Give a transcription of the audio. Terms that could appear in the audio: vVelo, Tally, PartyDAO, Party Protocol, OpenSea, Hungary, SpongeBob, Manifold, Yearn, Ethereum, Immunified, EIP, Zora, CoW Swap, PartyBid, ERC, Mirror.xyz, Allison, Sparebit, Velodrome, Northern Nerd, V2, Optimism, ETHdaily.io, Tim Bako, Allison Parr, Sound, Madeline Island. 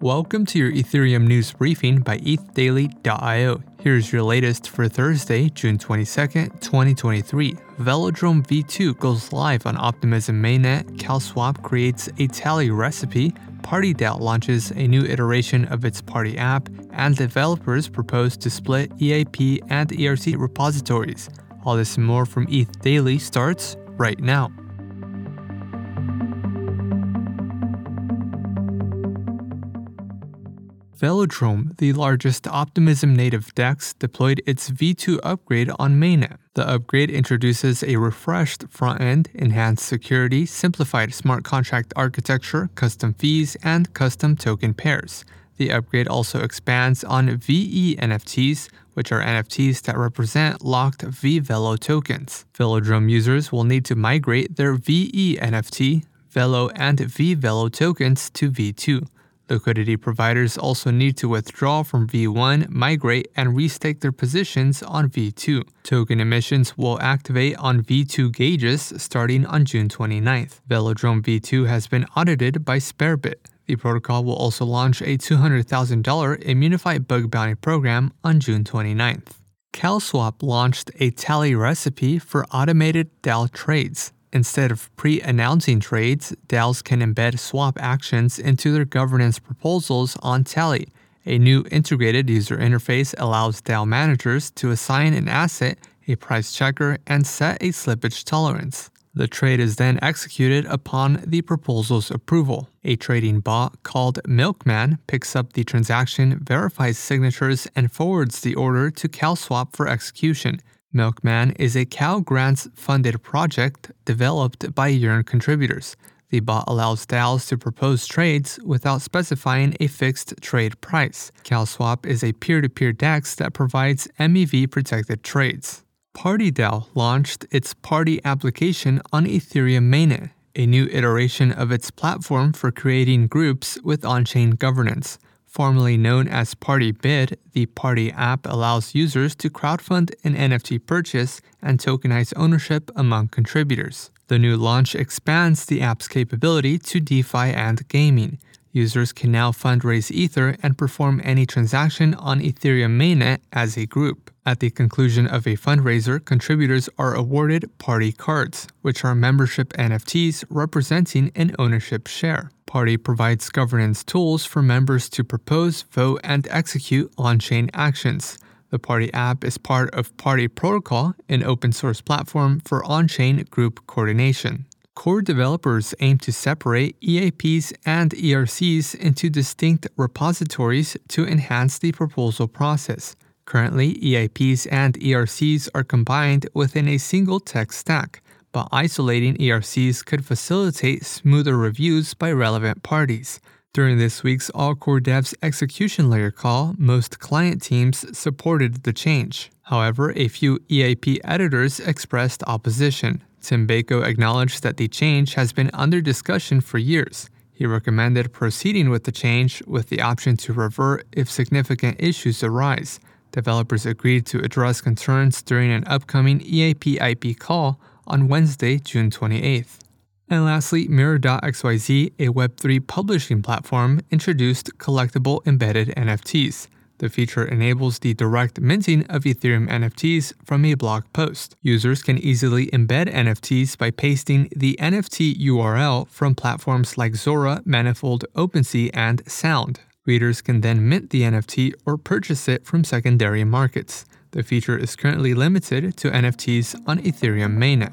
Welcome to your Ethereum news briefing by ETHdaily.io. Here's your latest for Thursday, June 22nd, 2023. Velodrome v2 goes live on Optimism mainnet, CoW Swap creates a Tally recipe, PartyDAO launches a new iteration of its Party app, and developers propose to split EIP and ERC repositories. All this and more from ETHdaily starts right now. Velodrome, the largest Optimism native DEX, deployed its v2 upgrade on mainnet. The upgrade introduces a refreshed front end, enhanced security, simplified smart contract architecture, custom fees, and custom token pairs. The upgrade also expands on VE NFTs, which are NFTs that represent locked vVelo tokens. Velodrome users will need to migrate their VE NFT, Velo, and vVelo tokens to v2. Liquidity providers also need to withdraw from V1, migrate, and restake their positions on V2. Token emissions will activate on V2 gauges starting on June 29th. Velodrome V2 has been audited by Sparebit. The protocol will also launch a $200,000 Immunified bug bounty program on June 29th. CoW Swap launched a Tally recipe for automated DAO trades. Instead of pre-announcing trades, DAOs can embed swap actions into their governance proposals on Tally. A new integrated user interface allows DAO managers to assign an asset, a price checker, and set a slippage tolerance. The trade is then executed upon the proposal's approval. A trading bot called Milkman picks up the transaction, verifies signatures, and forwards the order to CoW Swap for execution. Milkman is a CoW Grants-funded project developed by Yearn contributors. The bot allows DAOs to propose trades without specifying a fixed trade price. CoW Swap is a peer-to-peer DEX that provides MEV-protected trades. PartyDAO launched its Party application on Ethereum mainnet, a new iteration of its platform for creating groups with on-chain governance. Formerly known as PartyBid, the Party app allows users to crowdfund an NFT purchase and tokenize ownership among contributors. The new launch expands the app's capability to DeFi and gaming. Users can now fundraise Ether and perform any transaction on Ethereum mainnet as a group. At the conclusion of a fundraiser, contributors are awarded Party cards, which are membership NFTs representing an ownership share. Party provides governance tools for members to propose, vote, and execute on-chain actions. The Party app is part of Party Protocol, an open-source platform for on-chain group coordination. Core developers aim to separate EIPs and ERCs into distinct repositories to enhance the proposal process. Currently, EIPs and ERCs are combined within a single tech stack, but isolating ERCs could facilitate smoother reviews by relevant parties. During this week's All Core Devs execution layer call, most client teams supported the change. However, a few EIP editors expressed opposition. Tim Bako acknowledged that the change has been under discussion for years. He recommended proceeding with the change with the option to revert if significant issues arise. Developers agreed to address concerns during an upcoming EIP/IP call on Wednesday, June 28th. And lastly, Mirror.xyz, a Web3 publishing platform, introduced collectible embedded NFTs. The feature enables the direct minting of Ethereum NFTs from a blog post. Users can easily embed NFTs by pasting the NFT URL from platforms like Zora, Manifold, OpenSea, and Sound. Readers can then mint the NFT or purchase it from secondary markets. The feature is currently limited to NFTs on Ethereum mainnet.